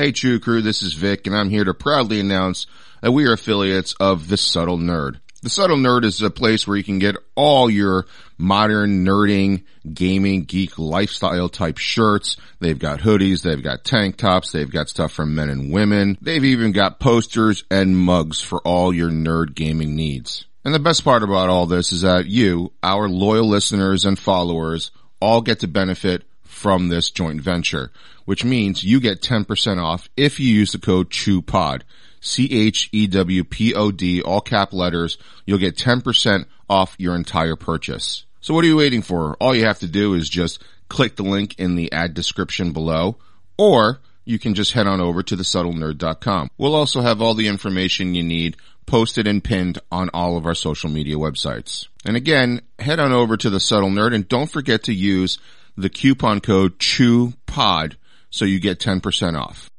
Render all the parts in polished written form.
Hey, Chew Crew, this is Vic, and I'm here to proudly announce that we are affiliates of The Subtle Nerd. The Subtle Nerd is a place where you can get all your modern nerding, gaming, geek lifestyle type shirts. They've got hoodies, they've got tank tops, they've got stuff for men and women. They've even got posters and mugs for all your nerd gaming needs. And the best part about all this is that you, our loyal listeners and followers, all get to benefit from this joint venture, which means you get 10% off if you use the code CHEWPOD. CHEWPOD, all cap letters. You'll get 10% off your entire purchase. So what are you waiting for? All you have to do is just click the link in the ad description below, or you can just head on over to thesubtlenerd.com. We'll also have all the information you need posted and pinned on all of our social media websites. And again, head on over to The Subtle Nerd, and don't forget to use the coupon code CHEWPOD so you get 10% off.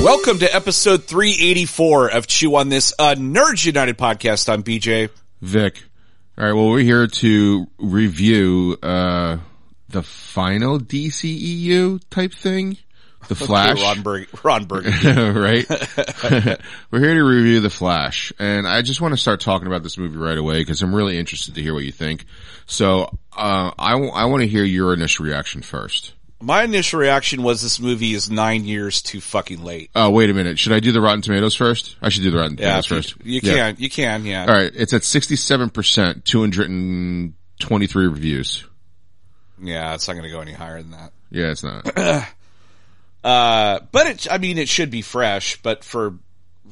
Welcome to episode 384 of Chew on This, a Nerds United podcast. I'm BJ. Vic. All right, well, we're here to review the final DCEU type thing, The Flash. Ron Burgundy. Right? We're here to review The Flash, and I just want to start talking about this movie right away because I'm really interested to hear what you think. So I want to hear your initial reaction first. My initial reaction was this movie is 9 years too fucking late. Oh, wait a minute. Should I do the Rotten Tomatoes first? I should do the Rotten Tomatoes first. You can. All right. It's at 67%, 223 reviews. Yeah, it's not going to go any higher than that. Yeah, it's not. But it should be fresh, but for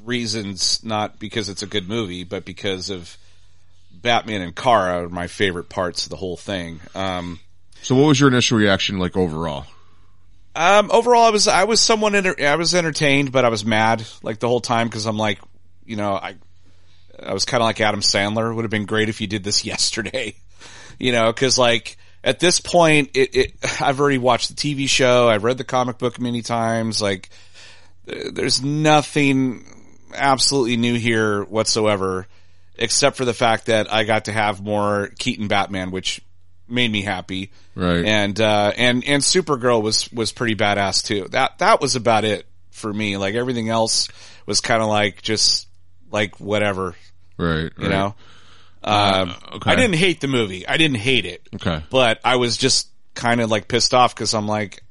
reasons not because it's a good movie, but because of Batman and Kara are my favorite parts of the whole thing. So what was your initial reaction like overall? Overall, I was entertained, but I was mad like the whole time because I'm like, you know, I was kind of like Adam Sandler. It would have been great if you did this yesterday, you know, because like at this point, I've already watched the TV show, I've read the comic book many times. Like, there's nothing absolutely new here whatsoever, except for the fact that I got to have more Keaton Batman, which made me happy. Right. And Supergirl was pretty badass too. That was about it for me. Like everything else was kind of like, just like whatever. Right. You know? Okay. I didn't hate the movie. I didn't hate it. Okay. But I was just kind of like pissed off because I'm like,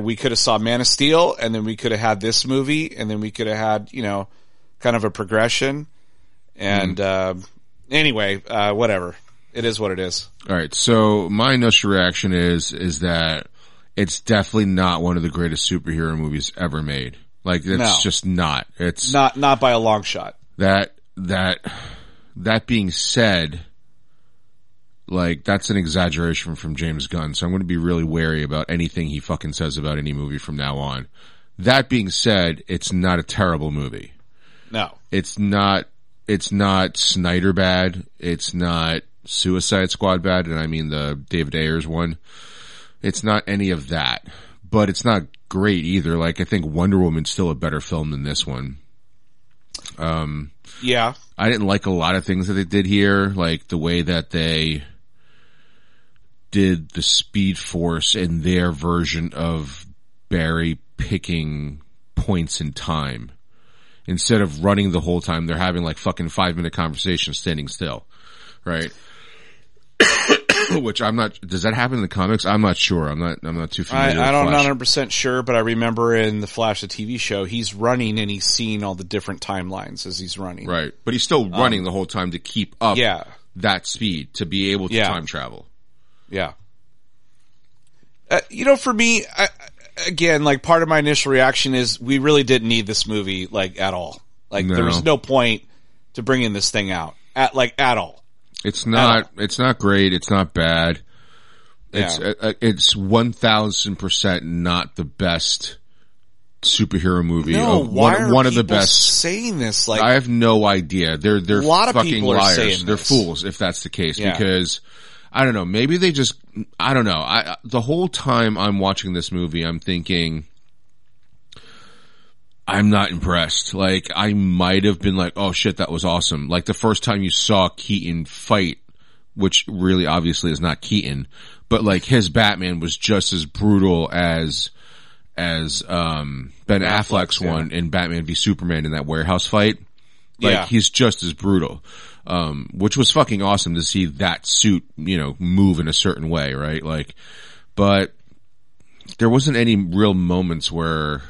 we could have saw Man of Steel, and then we could have had this movie, and then we could have had, you know, kind of a progression. And, anyway, whatever. It is what it is. All right. So my initial reaction is that it's definitely not one of the greatest superhero movies ever made. Like just not. It's not by a long shot. That being said, like that's an exaggeration from James Gunn. So I'm going to be really wary about anything he fucking says about any movie from now on. That being said, it's not a terrible movie. No. It's not Snyder bad. It's not Suicide Squad bad, and I mean the David Ayers one. It's not any of that, but it's not great either. Like I think Wonder Woman's still a better film than this one. Yeah, I didn't like a lot of things that they did here, like the way that they did the Speed Force in their version of Barry picking points in time instead of running the whole time. They're having like fucking 5-minute conversations standing still, right? Which I'm not. Does that happen in the comics? I'm not sure. I'm not too familiar. I'm not 100% sure, but I remember in the Flash, the TV show, he's running and he's seeing all the different timelines as he's running. Right, but he's still running the whole time to keep up. Yeah. That speed to be able to time travel. Yeah. You know, for me, again, like part of my initial reaction is we really didn't need this movie like at all. Like there was no point to bringing this thing out at all. It's not great. It's not bad. It's 1000% not the best superhero movie. No, why are people saying this? Like, I have no idea. They're a lot of fucking liars. They're fools if that's the case, because I don't know. Maybe they just, I don't know. The whole time I'm watching this movie, I'm thinking, I'm not impressed. Like, I might have been like, oh shit, that was awesome. Like the first time you saw Keaton fight, which really obviously is not Keaton, but like his Batman was just as brutal as Ben Affleck's one in Batman v Superman in that warehouse fight. Like, he's just as brutal. Which was fucking awesome to see that suit, you know, move in a certain way, right? Like, but there wasn't any real moments where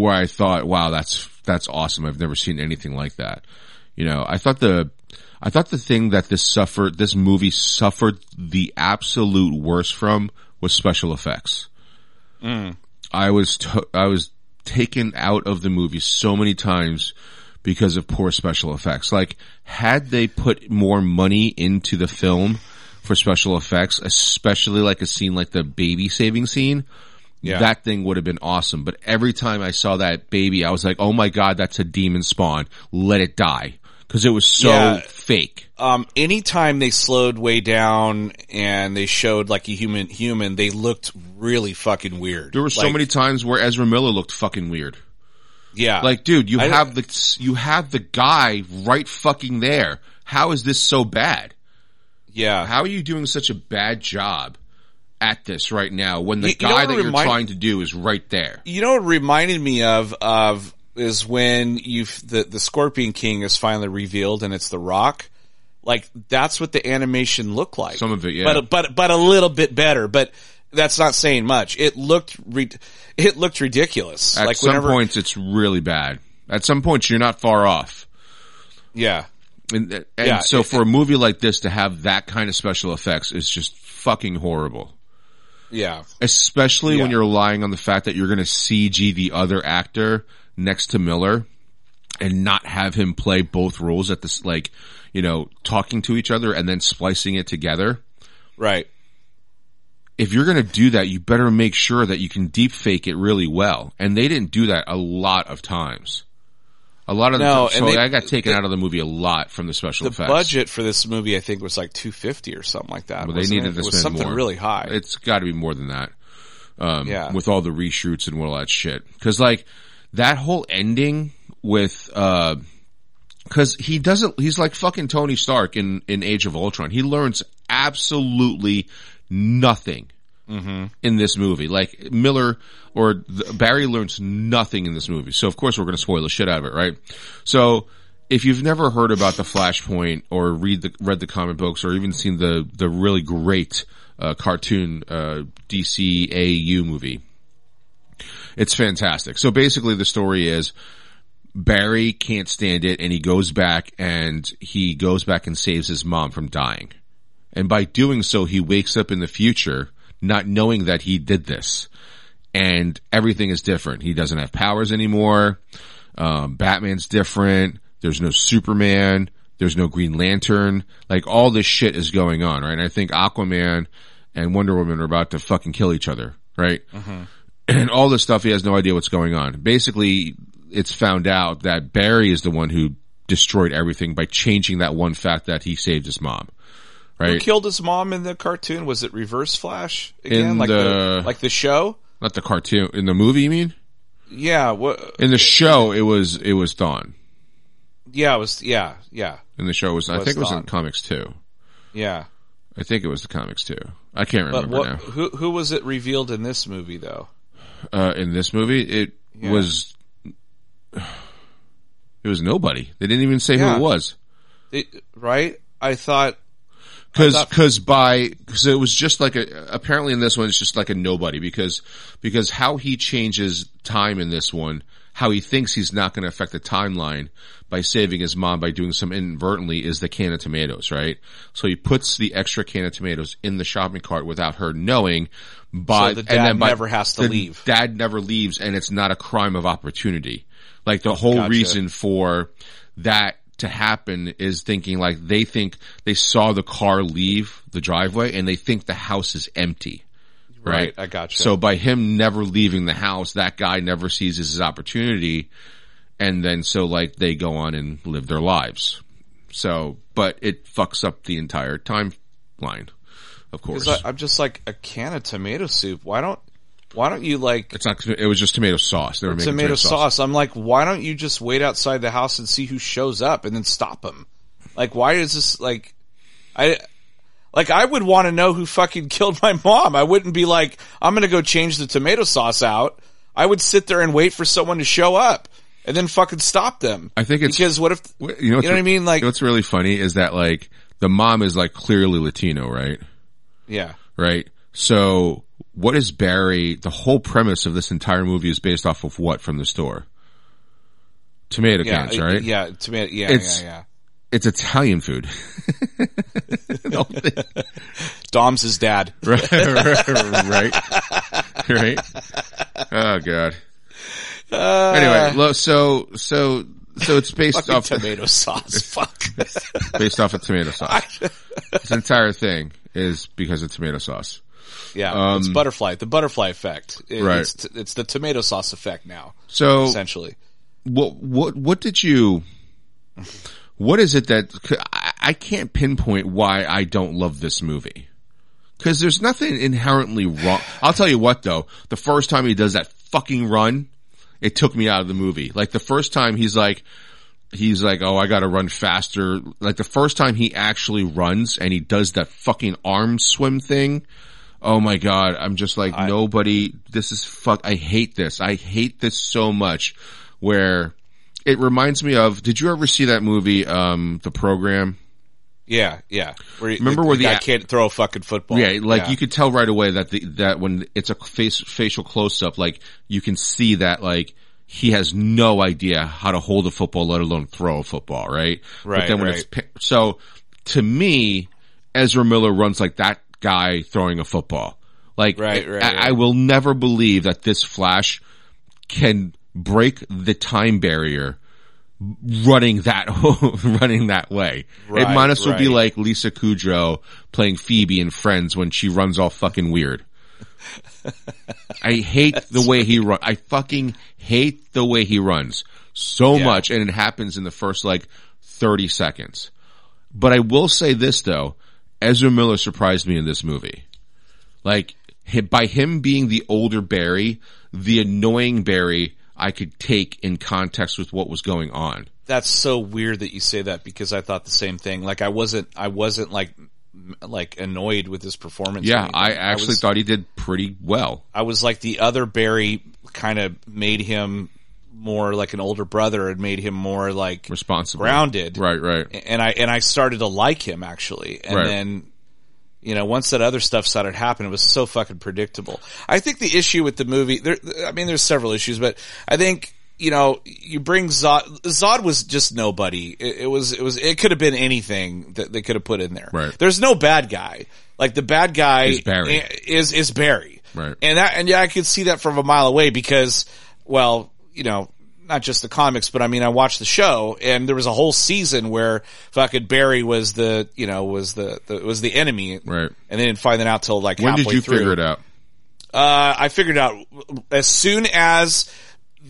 I thought, wow, that's awesome. I've never seen anything like that. You know, I thought the thing that this movie suffered the absolute worst from was special effects. Mm. I was taken out of the movie so many times because of poor special effects. Like, had they put more money into the film for special effects, especially like a scene like the baby saving scene, that thing would have been awesome. But every time I saw that baby, I was like, oh my God, that's a demon spawn. Let it die. Because it was so fake. Anytime they slowed way down and they showed like a human, they looked really fucking weird. There were so many times where Ezra Miller looked fucking weird. Yeah. Like, dude, you have the guy right fucking there. How is this so bad? Yeah. How are you doing such a bad job at this right now when the guy that you're trying to do is right there? You know what it reminded me of is when the Scorpion King is finally revealed and it's The Rock. Like, that's what the animation looked like. Some of it, yeah. But a little bit better, but that's not saying much. It looked ridiculous. At some points it's really bad. At some points you're not far off. Yeah. And so for a movie like this to have that kind of special effects is just fucking horrible. Yeah. Especially when you're relying on the fact that you're going to CG the other actor next to Miller and not have him play both roles at this, like, you know, talking to each other and then splicing it together. Right. If you're going to do that, you better make sure that you can deep fake it really well. And they didn't do that a lot of times. So I got taken out of the movie a lot from the special effects. The budget for this movie, I think, was like $250 or something like that. Well, they needed to spend more. It was something really high. It's got to be more than that. With all the reshoots and all that shit. Because, like, that whole ending with, because he's like fucking Tony Stark in Age of Ultron. He learns absolutely nothing in this movie. Like, Miller or Barry learns nothing in this movie. So, of course, we're going to spoil the shit out of it, right? So, if you've never heard about the Flashpoint or read the comic books or even seen the really great cartoon DCEU movie, it's fantastic. So basically the story is Barry can't stand it and he goes back and saves his mom from dying. And by doing so, he wakes up in the future not knowing that he did this. And everything is different. He doesn't have powers anymore. Batman's different. There's no Superman. There's no Green Lantern. Like, all this shit is going on, right? And I think Aquaman and Wonder Woman are about to fucking kill each other, right? Mm-hmm. And all this stuff, he has no idea what's going on. Basically, it's found out that Barry is the one who destroyed everything by changing that one fact that he saved his mom. Right? Who killed his mom in the cartoon? Was it Reverse Flash again? Like the show? Not the cartoon. In the movie, you mean? Yeah. In the show, it was Dawn. Yeah, it was. In the show, I think it was in comics too. Yeah. I think it was the comics too. I can't remember now. Who was it revealed in this movie though? In this movie, it was nobody. They didn't even say who it was. Right? I thought, because it was just like apparently in this one, it's just like a nobody because how he changes time in this one, how he thinks he's not going to affect the timeline by saving his mom by doing some inadvertently is the can of tomatoes, right? So he puts the extra can of tomatoes in the shopping cart without her knowing. So the dad never has to leave. Dad never leaves, and it's not a crime of opportunity. Like, the whole reason for that to happen is thinking like they think they saw the car leave the driveway and they think the house is empty. Right? I gotcha. So by him never leaving the house, that guy never seizes his opportunity. And then so like they go on and live their lives. So, but it fucks up the entire timeline, of course. I'm just like a can of tomato soup. Why don't you like? It's not. It was just tomato sauce. They were making tomato sauce. I'm like, why don't you just wait outside the house and see who shows up and then stop him? Like, why is this like? I would want to know who fucking killed my mom. I wouldn't be like, I'm gonna go change the tomato sauce out. I would sit there and wait for someone to show up and then fucking stop them. I think it's because what if you know what I mean? Like, what's really funny is that like the mom is like clearly Latino, right? Yeah. Right. So. What is Barry? The whole premise of this entire movie is based off of what from the store? Tomato cans, right? Yeah, tomato. Yeah, yeah. It's Italian food. Dom's his dad, right? Oh god. Anyway, so it's based off tomato sauce. Fuck. Based off of tomato sauce. This entire thing is because of tomato sauce. Yeah, it's the butterfly effect. Right. It's the tomato sauce effect now. So essentially, what is it that I can't pinpoint why I don't love this movie? Because there's nothing inherently wrong. I'll tell you what though, the first time he does that fucking run, it took me out of the movie. Like the first time he's like, oh, I gotta run faster. Like the first time he actually runs and he does that fucking arm swim thing. Oh my god, I'm just like, this is fuck, I hate this. I hate this so much, where it reminds me of, did you ever see that movie, The Program? Yeah. Remember where the guy can't throw a fucking football. Yeah, you could tell right away that when it's a facial close-up, like, you can see that, like, he has no idea how to hold a football, let alone throw a football, right? Right, but then when it's, so, to me, Ezra Miller runs like that guy throwing a football. Like, I will never believe that this Flash can break the time barrier running that way. Right, it might as well be like Lisa Kudrow playing Phoebe in Friends when she runs all fucking weird. I hate the way he runs. I fucking hate the way he runs so much, and it happens in the first like 30 seconds. But I will say this though, Ezra Miller surprised me in this movie. Like, by him being the older Barry, the annoying Barry, I could take in context with what was going on. That's so weird that you say that, because I thought the same thing. Like, I wasn't like annoyed with his performance. Yeah, I actually thought he did pretty well. I was like, the other Barry kind of made him more like an older brother and made him more like responsible, grounded. Right. And I started to like him actually. And then, you know, once that other stuff started happening, it was so fucking predictable. I think the issue with the movie there's several issues, but I think, you know, you bring Zod was just nobody. It could have been anything that they could have put in there. Right. There's no bad guy. Like the bad guy is Barry. Is Barry. Right. And I could see that from a mile away because, well, you know, not just the comics, but I mean, I watched the show and there was a whole season where fucking Barry was the enemy. Right. And they didn't find that out till like halfway through. When did you figure it out? I figured out as soon as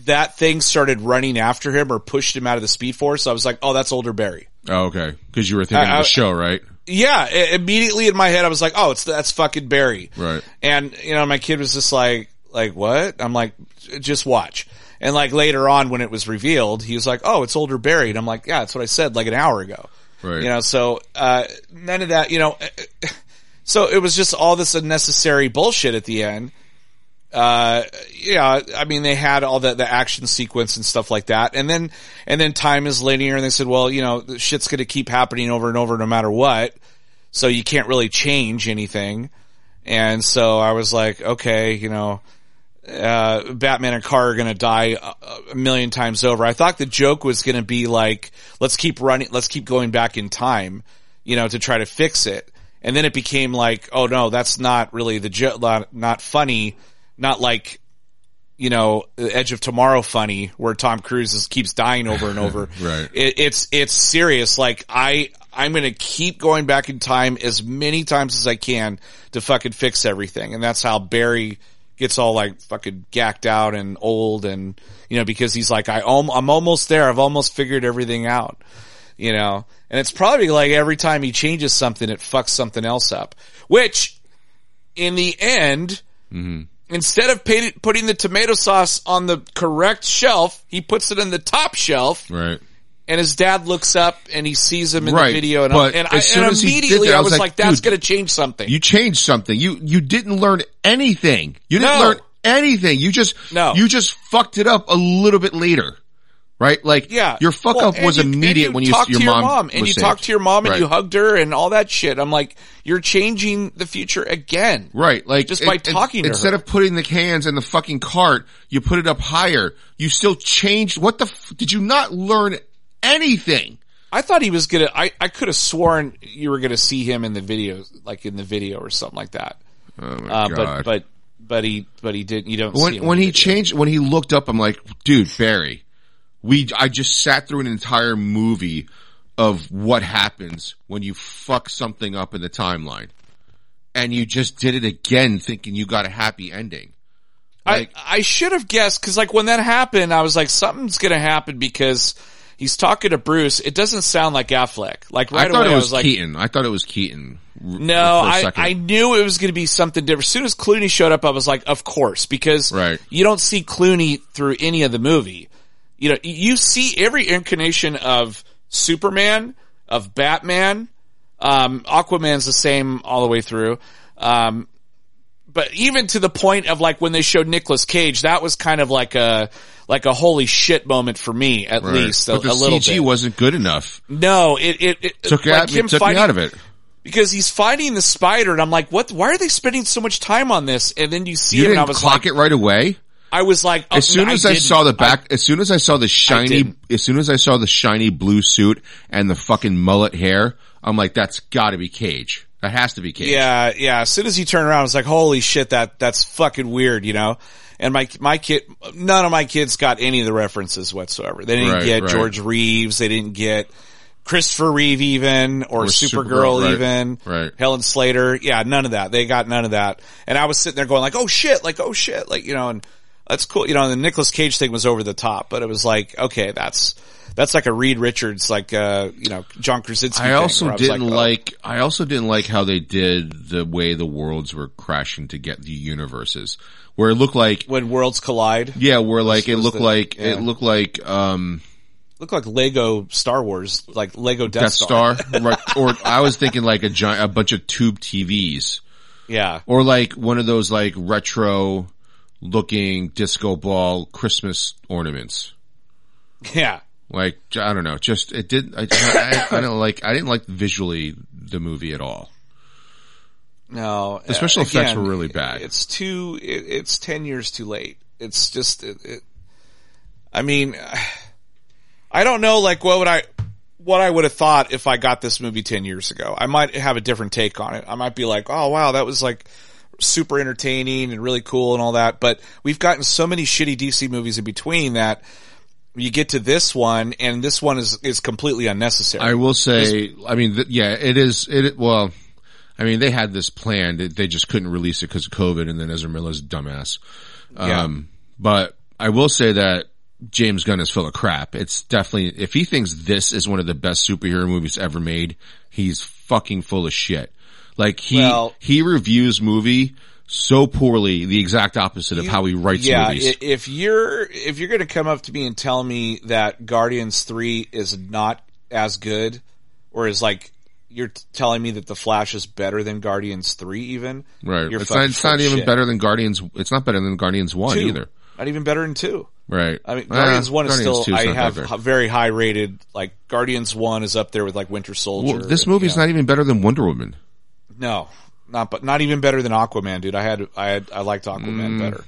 that thing started running after him or pushed him out of the Speed Force. I was like, oh, that's older Barry. Oh, okay. Cause you were thinking of the show, right? Yeah. Immediately in my head, I was like, oh, that's fucking Barry. Right. And you know, my kid was just like what? I'm like, just watch. And like later on when it was revealed, he was like, oh, it's older Barry. And I'm like, yeah, that's what I said like an hour ago. Right. You know, so, none of that, you know, so it was just all this unnecessary bullshit at the end. Yeah, I mean, they had all the action sequence and stuff like that. And then time is linear and they said, well, you know, shit's going to keep happening over and over no matter what. So you can't really change anything. And so I was like, okay, you know, Batman and Carter are going to die a million times over. I thought the joke was going to be like, let's keep going back in time, you know, to try to fix it. And then it became like, oh no, that's not really the joke, not funny, not like, you know, Edge of Tomorrow funny where Tom Cruise keeps dying over and over. Right. It's serious. Like I'm going to keep going back in time as many times as I can to fucking fix everything. And that's how Barry gets all like fucking gacked out and old. And, you know, because he's like, I'm almost there. I've almost figured everything out, you know, and it's probably like every time he changes something, it fucks something else up, which in the end, instead of putting the tomato sauce on the correct shelf, he puts it in the top shelf. Right. And his dad looks up and he sees him in the video, and immediately I was like, that's going to change something. You changed something. You didn't learn anything. You didn't learn anything. You just fucked it up a little bit later. Right? Like your fuck up was immediate when you talked to your mom and you talked to your mom and you hugged her and all that shit. I'm like, you're changing the future again. Right. Like just by talking to her. Instead of putting the cans in the fucking cart, you put it up higher. You still changed. What the did you not learn anything? I thought he was going to, I could have sworn you were going to see him in the video, like in the video or something like that. Oh my God. But he didn't, you don't see him. When he changed, when he looked up, I'm like, dude, Barry. I just sat through an entire movie of what happens when you fuck something up in the timeline. And you just did it again thinking you got a happy ending. Like, I should have guessed, cause like when that happened, I was like, something's gonna happen because he's talking to Bruce. It doesn't sound like Affleck. Like right away, I was like, Keaton. I thought it was Keaton. No, I knew it was going to be something different. As soon as Clooney showed up, I was like, of course, because you don't see Clooney through any of the movie. You know, you see every incarnation of Superman, of Batman, Aquaman's the same all the way through. But even to the point of like when they showed Nicolas Cage, that was kind of like a holy shit moment for me, at least but the little CG bit. Wasn't good enough. No, it took, like it took me out of it. Because he's fighting the spider and I'm like, what, why are they spending so much time on this? And then you see him and I was like, you didn't clock it right away? I was like, oh, as soon as I saw the shiny blue suit and the fucking mullet hair, I'm like, that's gotta be Cage. That has to be Cage. Yeah, yeah. As soon as he turned around, I was like, holy shit, that's fucking weird, you know? And my kid, none of my kids got any of the references whatsoever. They didn't get George Reeves. They didn't get Christopher Reeve even, or Supergirl even, Helen Slater. Yeah, none of that. They got none of that. And I was sitting there going like, oh shit, like, you know, and, that's cool. You know, and the Nicolas Cage thing was over the top, but it was like, okay, that's like a Reed Richards, like, you know, John Krasinski. I also didn't like how they did the way the worlds were crashing to get the universes where it looked like when worlds collide. Yeah. Where like, it looked like Lego Star Wars, like Lego Death Star. Right, or I was thinking like a bunch of tube TVs. Yeah. Or like one of those like retro, looking disco ball Christmas ornaments. Yeah. Like, I don't know. Just, it didn't, I didn't like visually the movie at all. No. The special effects were really bad. It's 10 years too late. It's just, I mean, I don't know, like, what I would have thought if I got this movie 10 years ago. I might have a different take on it. I might be like, oh wow, that was like, super entertaining and really cool and all that, but we've gotten so many shitty DC movies in between that you get to this one and this one is completely unnecessary. I will say, they had this planned. They just couldn't release it because of COVID and then Ezra Miller's dumbass. But I will say that James Gunn is full of crap. It's definitely, if he thinks this is one of the best superhero movies ever made, he's fucking full of shit. Like he reviews movie so poorly, the exact opposite of how he writes movies. Yeah, if you're going to come up to me and tell me that Guardians 3 is not as good, or is like you're telling me that The Flash is better than Guardians 3 even, right? It's not better than Guardians 1 either. Not even better than 2. Right. I mean, Guardians 1 is still, I have very high rated, like Guardians 1 is up there with like Winter Soldier. Well, this movie is not even better than Wonder Woman. No, not even better than Aquaman, dude. I liked Aquaman better.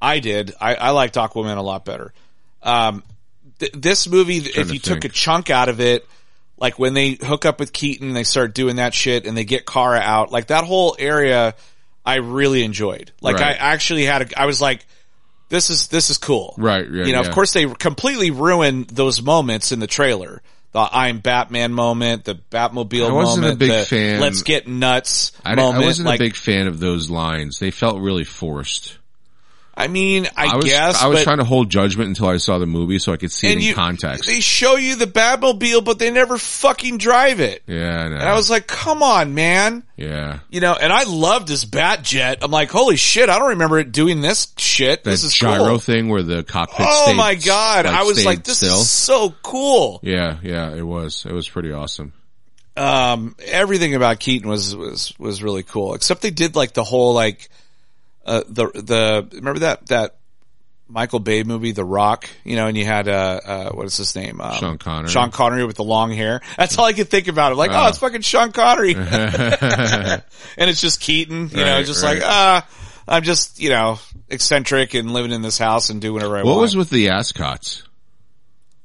I did. I liked Aquaman a lot better. This movie, if you took a chunk out of it, like when they hook up with Keaton, they start doing that shit and they get Kara out. Like that whole area, I really enjoyed. Like I actually had I was like, this is cool. Right. Yeah, you know, of course they completely ruin those moments in the trailer. The I'm Batman moment, the Batmobile moment, the let's get nuts moment. I wasn't a big fan of those lines. They felt really forced. I mean, I guess. I was trying to hold judgment until I saw the movie so I could see it in context. They show you the Batmobile, but they never fucking drive it. Yeah, I know. And I was like, come on, man. Yeah. You know, and I loved this Batjet. I'm like, holy shit, I don't remember it doing this shit. That this is gyro cool. thing where the cockpit stayed, my God. I was like, this still is so cool. Yeah, yeah, it was. It was pretty awesome. Everything about Keaton was really cool. Except they did like the whole like, remember that Michael Bay movie, The Rock, you know, and you had, what is his name? Sean Connery with the long hair. That's all I could think about. I'm like, oh, it's fucking Sean Connery. And it's just Keaton, you know, just like, I'm just, you know, eccentric and living in this house and do whatever I want. What was with the ascots?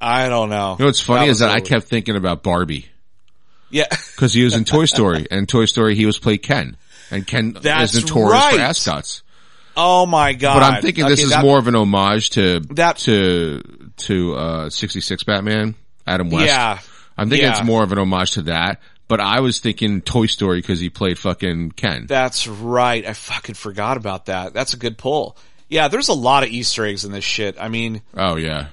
I don't know. You know, what's funny is that I kept thinking about Barbie. Yeah. Cause he was in Toy Story, and Toy Story, he was played Ken. And Ken is notorious for ascots. Oh my God. But I'm thinking this is more of an homage to 66 Batman, Adam West. Yeah. I'm thinking it's more of an homage to that, but I was thinking Toy Story because he played fucking Ken. That's right. I fucking forgot about that. That's a good pull. Yeah, there's a lot of Easter eggs in this shit. I mean, oh yeah,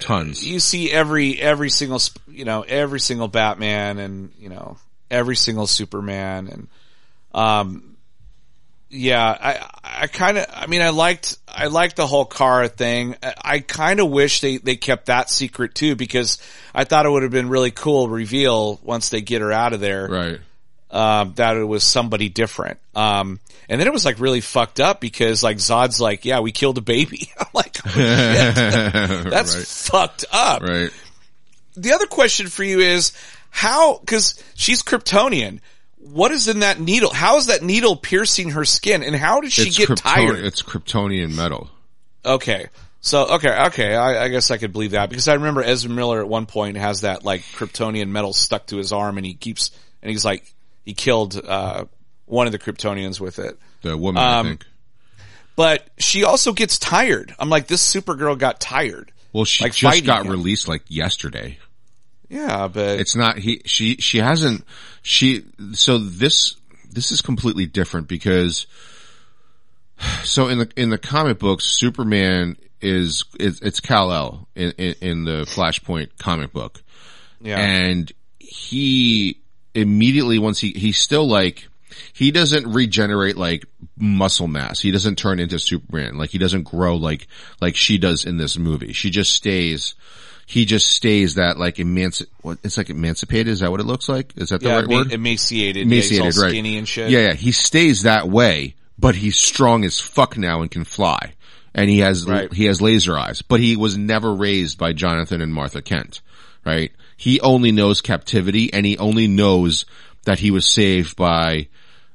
tons. You see every single, you know, every single Batman and, you know, every single Superman and I liked the whole car thing. I kind of wish they kept that secret too, because I thought it would have been really cool reveal once they get her out of there. Right. That it was somebody different. And then it was like really fucked up because like Zod's like, yeah, we killed a baby. I'm like, oh, shit. That's right. Fucked up. Right. The other question for you is how, cause she's Kryptonian. What is in that needle? How is that needle piercing her skin? And how did she get tired? It's Kryptonian metal. Okay. So, okay. I guess I could believe that because I remember Ezra Miller at one point has that like Kryptonian metal stuck to his arm and he's like, he killed, one of the Kryptonians with it. The woman, I think. But she also gets tired. I'm like, this Supergirl got tired. Well, she like, just got released like yesterday. Yeah, but it's not, this is completely different because, so in the comic books, Superman it's Kal-El in the Flashpoint comic book. Yeah. And he immediately, once he's still like, he doesn't regenerate like muscle mass. He doesn't turn into Superman. Like he doesn't grow like she does in this movie. He just stays that like emancipated. Is that what it looks like? Is that the right word? Emaciated, yeah, he's all right. Skinny and shit. Yeah. He stays that way, but he's strong as fuck now and can fly. And he has laser eyes, but he was never raised by Jonathan and Martha Kent, right? He only knows captivity and he only knows that he was saved by,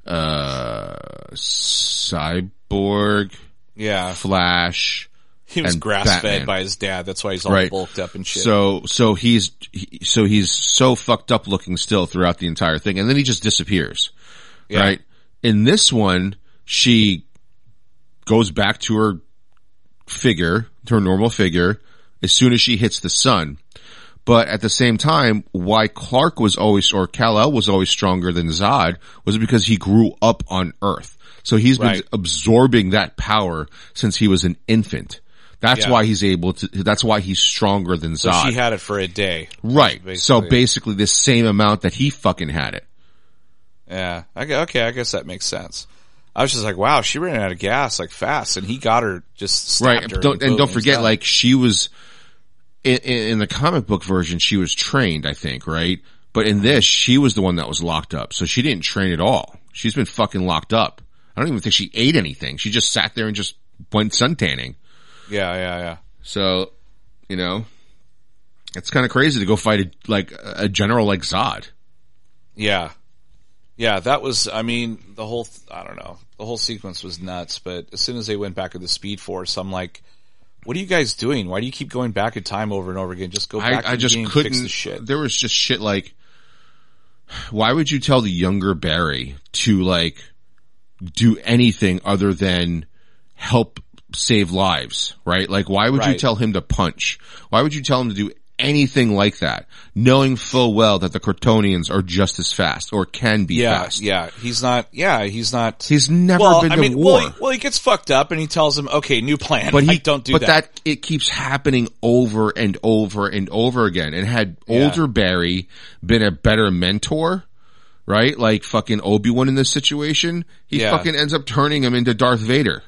Cyborg. Yeah. Flash. He was grass-fed by his dad. That's why he's all bulked up and shit. So he's so fucked up looking still throughout the entire thing. And then he just disappears. Yeah. Right? In this one, she goes back to her normal figure as soon as she hits the sun. But at the same time, why Clark was always, or Kal-El was always stronger than Zod was because he grew up on Earth. So he's been absorbing that power since he was an infant. That's why he's that's why he's stronger than Zod. So she had it for a day. Right. Basically the same amount that he fucking had it. Yeah. Okay. I guess that makes sense. I was just like, wow, she ran out of gas like fast and he got her just stabbed her. Don't forget, like she was in the comic book version, she was trained, I think, right? But in this, she was the one that was locked up. So she didn't train at all. She's been fucking locked up. I don't even think she ate anything. She just sat there and just went suntanning. Yeah. So, you know, it's kind of crazy to go fight a general like Zod. Yeah. That was, I mean, the whole sequence was nuts. But as soon as they went back to the Speed Force, I'm like, what are you guys doing? Why do you keep going back in time over and over again? Just go back. I just couldn't fix this shit. There was just shit like, why would you tell the younger Barry to like do anything other than help save lives, right? Like, why would you tell him to punch? Why would you tell him to do anything like that, knowing full well that the Kryptonians are just as fast or can be fast? He's not. He's never been to war. He gets fucked up and he tells him, okay, new plan. But But it keeps happening over and over and over again. And had older Barry been a better mentor, right? Like fucking Obi-Wan in this situation, he fucking ends up turning him into Darth Vader.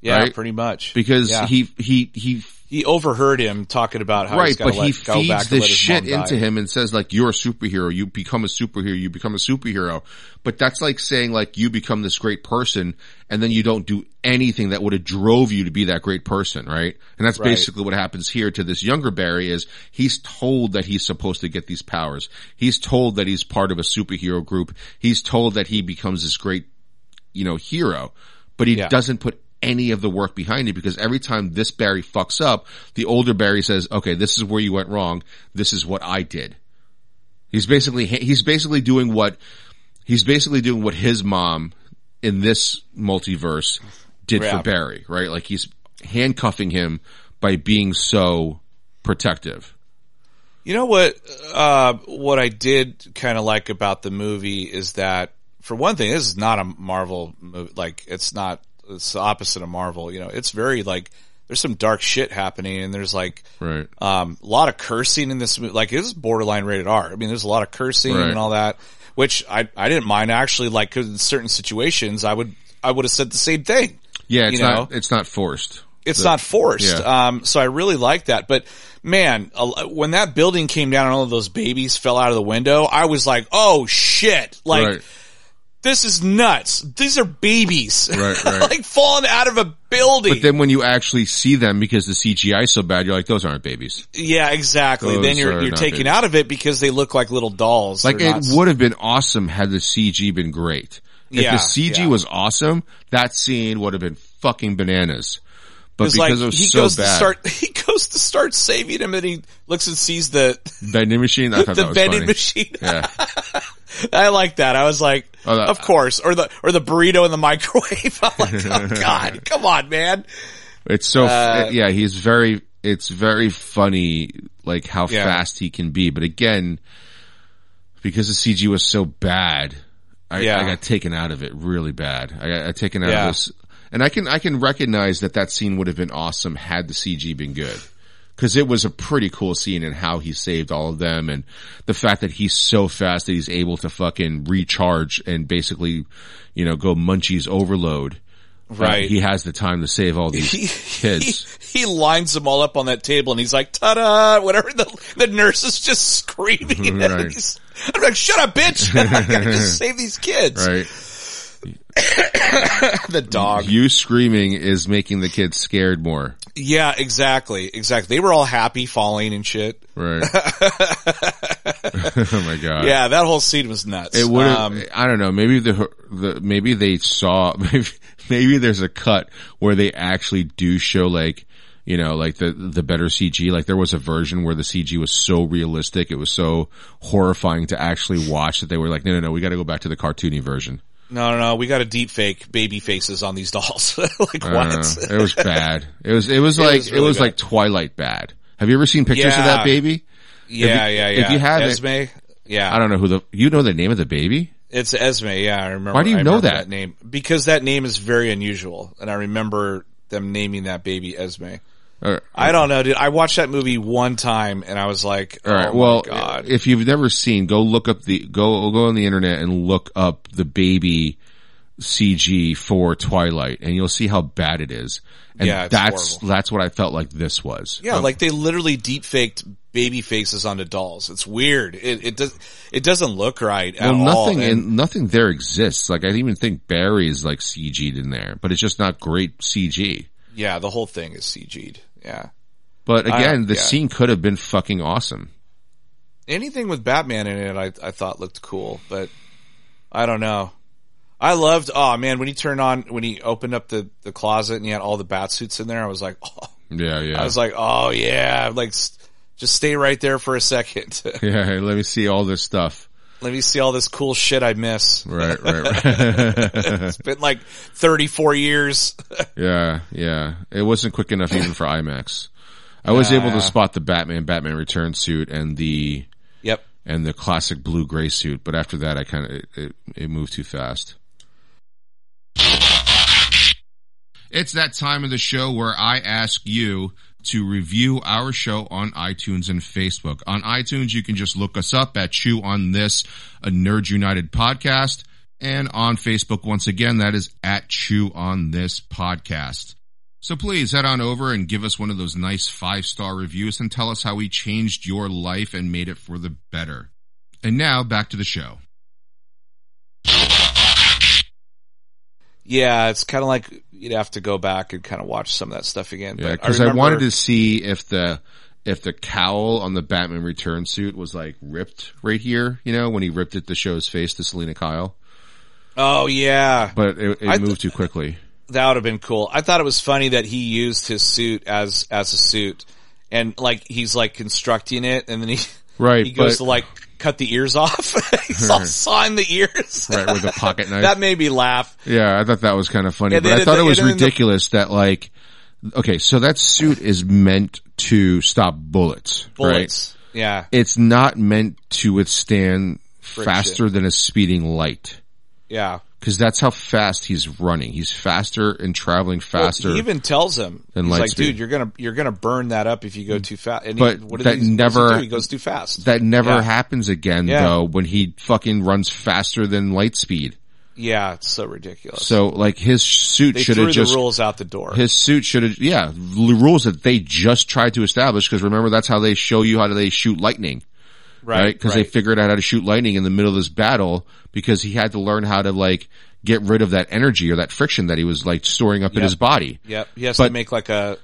Yeah, right? Pretty much. Because he overheard him talking about how he's got to let go back. Right, but he feeds this shit into him and says, like, you're a superhero. You become a superhero. You become a superhero. But that's like saying, like, you become this great person and then you don't do anything that would have drove you to be that great person, right? And that's basically what happens here to this younger Barry. Is he's told that he's supposed to get these powers. He's told that he's part of a superhero group. He's told that he becomes this great, you know, hero. But he doesn't put any of the work behind it, because every time this Barry fucks up, the older Barry says, okay, this is where you went wrong. This is what I did. He's basically doing what his mom in this multiverse did for Barry, right? Like, he's handcuffing him by being so protective. You know what I did kind of like about the movie is that, for one thing, this is not a Marvel movie. Like, it's the opposite of Marvel. You know, it's very like, there's some dark shit happening, and there's like a lot of cursing in this movie. Like, it's borderline rated R. I mean, there's a lot of cursing and all that, which I didn't mind, actually. Like, 'cause in certain situations I would have said the same thing. Yeah. It's not forced. Yeah. So I really like that. But man, when that building came down and all of those babies fell out of the window, I was like, oh shit. Like, this is nuts. These are babies. Right. Like, falling out of a building. But then when you actually see them, because the CGI is so bad, you're like, those aren't babies. Yeah, exactly. Those then you're taken babies. Out of it because they look like little dolls. Like, would have been awesome had the CG been great. If the CG was awesome, that scene would have been fucking bananas. But because it was so bad. He goes to start saving him, and he looks and sees the vending machine. I thought that was funny. The vending machine. Yeah. I like that. I was like, of course. Or the burrito in the microwave. I'm like, oh God, come on, man. It's so, it's very funny, like, how fast he can be. But again, because the CG was so bad, I got taken out of it really bad. I got taken out of this. And I can recognize that scene would have been awesome had the CG been good. 'Cause it was a pretty cool scene, and how he saved all of them, and the fact that he's so fast that he's able to fucking recharge and basically, you know, go munchies overload. Right. He has the time to save all these kids. He lines them all up on that table, and he's like, ta-da, whatever. The nurse is just screaming. Right. I'm like, shut up, bitch. I gotta just save these kids. Right. The dog. You screaming is making the kids scared more. Yeah, exactly. They were all happy falling and shit. Right. Oh my God. Yeah, that whole scene was nuts. It would have, I don't know, maybe there's a cut where they actually do show, like, you know, like the better CG. Like, there was a version where the CG was so realistic, it was so horrifying to actually watch, that they were like, no, we gotta go back to the cartoony version. No, we got a deep fake baby faces on these dolls. Like, what? It was bad. It was really like Twilight bad. Have you ever seen pictures of that baby? Yeah. If you have Esme, I don't know you know the name of the baby? It's Esme, I remember. Why do you know that name? Because that name is very unusual, and I remember them naming that baby Esme. Right. I don't know, dude. I watched that movie one time, and I was like, "Oh, all right, well, my God." If you've never seen, go on the internet and look up the baby CG for Twilight, and you'll see how bad it is. And that's what I felt like this was. Yeah, like, they literally deepfaked baby faces onto dolls. It's weird. It doesn't look right at all. Nothing there exists. Like, I didn't even think Barry is like CG'd in there, but it's just not great CG. Yeah, the whole thing is CG'd. Yeah. But again, the scene could have been fucking awesome. Anything with Batman in it, I thought looked cool, but I don't know. I loved, when he opened up the closet and he had all the bat suits in there, I was like, oh. Yeah. I was like, oh yeah, like, just stay right there for a second. Yeah, let me see all this stuff. Let me see all this cool shit I miss. Right. It's been like 34 years. Yeah. It wasn't quick enough even for IMAX. I was able to spot the Batman Returns suit and the classic blue-gray suit, but after that, I kind of it moved too fast. It's that time of the show where I ask you to review our show on iTunes and Facebook. On iTunes, you can just look us up at Chew on This, a Nerds United podcast, and on Facebook, once again, that is at Chew on This podcast. So please head on over and give us one of those nice 5-star reviews and tell us how we changed your life and made it for the better. And now, back to the show. Yeah, it's kind of like you'd have to go back and kind of watch some of that stuff again. Yeah, because I wanted to see if the cowl on the Batman Return suit was like ripped right here, you know, when he ripped it to show his face to Selena Kyle. Oh, yeah. But it moved too quickly. That would have been cool. I thought it was funny that he used his suit as a suit, and like he's like constructing it, and then he goes to like cut the ears off. He's all sawing the ears, right, with a pocket knife. That made me laugh. Yeah, I thought that was kind of funny, but I thought it was ridiculous that like, okay, so that suit is meant to stop bullets, right? Yeah, it's not meant to withstand friction. Faster than a speeding light. Yeah. Because that's how fast he's running. He's faster and traveling faster. Well, he even tells him, he's like, speed. "Dude, you're gonna burn that up if you go too fast." And but he goes too fast. That never happens again, though. When he fucking runs faster than light speed. Yeah, it's so ridiculous. So like his suit should have just threw the rules out the door. His suit should have rules that they just tried to establish. Because remember, that's how they show you how they shoot lightning. Right, because they figured out how to shoot lightning in the middle of this battle because he had to learn how to like get rid of that energy or that friction that he was like storing up in his body. Yep, he has to make like a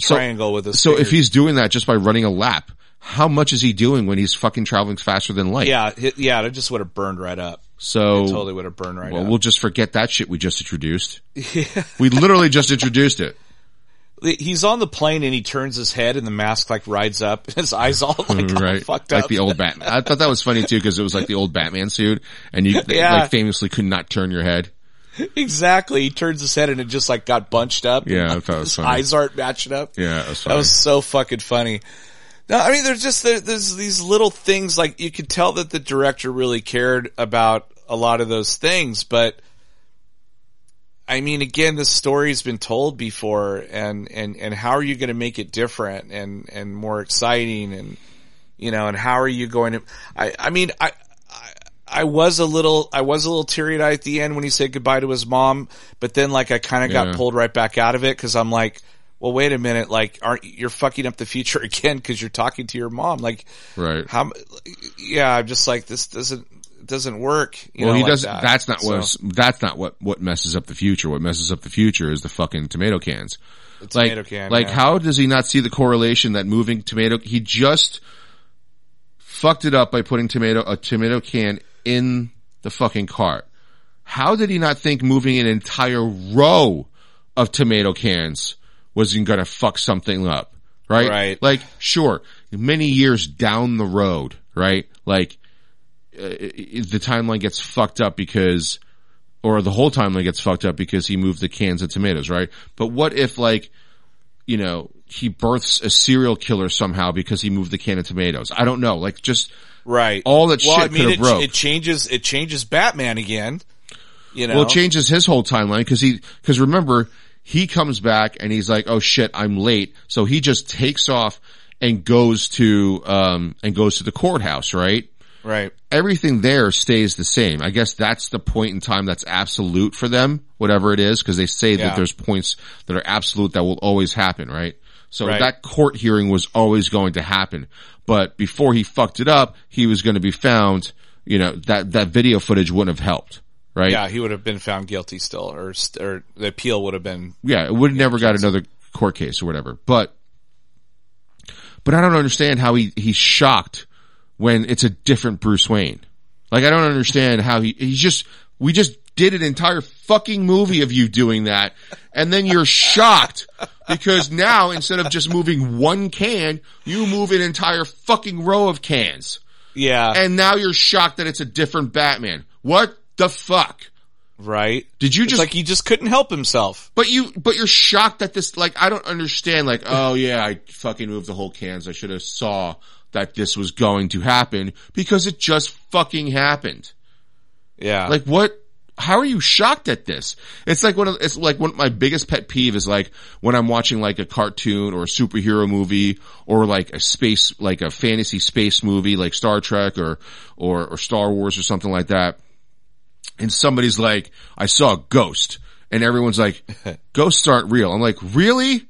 triangle with his. So if he's doing that just by running a lap, how much is he doing when he's fucking traveling faster than light? Yeah, it just would have burned right up. So it totally would have burned right up. Well, we'll just forget that shit we just introduced. We literally just introduced it. He's on the plane and he turns his head and the mask like rides up and his eyes all like all fucked up. Like the old Batman. I thought that was funny too because it was like the old Batman suit and you like famously could not turn your head. Exactly. He turns his head and it just like got bunched up. Yeah, I thought it was funny. His eyes aren't matching up. Yeah, that was funny. That was so fucking funny. No, I mean, there's these little things like you could tell that the director really cared about a lot of those things, but I mean, again, this story's been told before, and how are you going to make it different and more exciting, and you know, and how are you going to? I was a little teary-eyed at the end when he said goodbye to his mom, but then like I kind of got pulled right back out of it because I'm like, well, wait a minute, like, you're fucking up the future again because you're talking to your mom, like, right? How? Yeah, I'm just like this doesn't. Doesn't work. That's not what messes up the future. What messes up the future is the fucking tomato cans. The tomato can. Like, how does he not see the correlation that moving tomato? He just fucked it up by putting a tomato can in the fucking cart. How did he not think moving an entire row of tomato cans wasn't going to fuck something up? Right. Like, sure, many years down the road, right? Like. The timeline gets fucked up or the whole timeline gets fucked up because he moved the cans of tomatoes, right? But what if, like, you know, he births a serial killer somehow because he moved the can of tomatoes? I don't know. Like, just all that shit could have broke. It changes Batman again. You know, well, it changes his whole timeline because remember, he comes back and he's like, "Oh shit, I'm late," so he just takes off and goes to the courthouse, right? Right. Everything there stays the same. I guess that's the point in time that's absolute for them, whatever it is, because they say that there's points that are absolute that will always happen, right? So that court hearing was always going to happen. But before he fucked it up, he was going to be found, you know, that video footage wouldn't have helped, right? Yeah, he would have been found guilty still, or the appeal would have been... Yeah, it would have never got another court case or whatever. But I don't understand how he's shocked... when it's a different Bruce Wayne. Like, I don't understand how we just did an entire fucking movie of you doing that, and then you're shocked because now instead of just moving one can, you move an entire fucking row of cans. Yeah. And now you're shocked that it's a different Batman. What the fuck? Right. Did you just... It's like he just couldn't help himself. But you're shocked that this... Like, I don't understand. Like, oh yeah, I fucking moved the whole cans. I should have saw that this was going to happen because it just fucking happened. Yeah. Like, what... How are you shocked at this? It's like one of my biggest pet peeve is like when I'm watching like a cartoon or a superhero movie or like a space, like a fantasy space movie like Star Trek or Star Wars or something like that. And somebody's like, I saw a ghost, and everyone's like, ghosts aren't real. I'm like, really?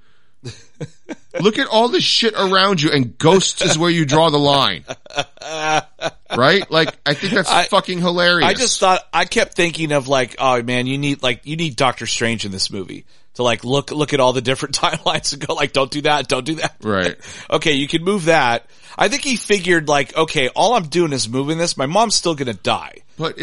Look at all this shit around you, and ghosts is where you draw the line. Right? Like, I think that's fucking hilarious. I kept thinking of like, oh man, you need Dr. Strange in this movie to like, look at all the different timelines and go like, don't do that. Right. Okay, you can move that. I think he figured like, okay, all I'm doing is moving this. My mom's still gonna die. But